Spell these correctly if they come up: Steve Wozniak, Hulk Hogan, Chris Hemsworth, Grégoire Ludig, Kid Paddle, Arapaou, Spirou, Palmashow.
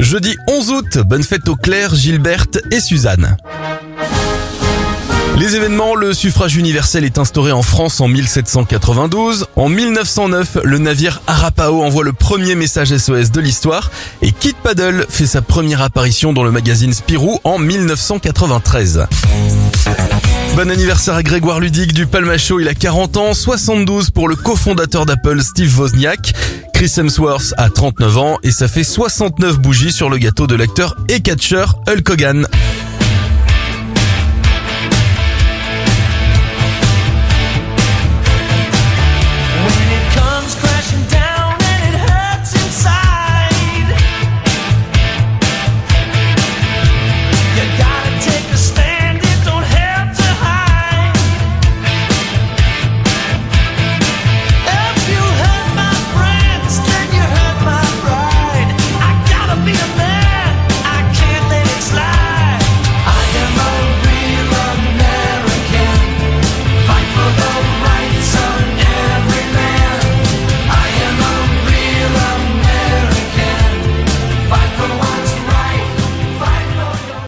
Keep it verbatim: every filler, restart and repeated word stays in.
Jeudi onze août, bonne fête aux Claire, Gilberte et Suzanne. Les événements, le suffrage universel est instauré en France en mille sept cent quatre-vingt-douze. En mille neuf cent neuf, le navire Arapaou envoie le premier message S O S de l'histoire et Kid Paddle fait sa première apparition dans le magazine Spirou en mille neuf cent quatre-vingt-treize. Bon anniversaire à Grégoire Ludig du Palmashow, il a quarante ans, soixante-douze pour le cofondateur d'Apple Steve Wozniak. Chris Hemsworth a trente-neuf ans et ça fait soixante-neuf bougies sur le gâteau de l'acteur et catcheur Hulk Hogan.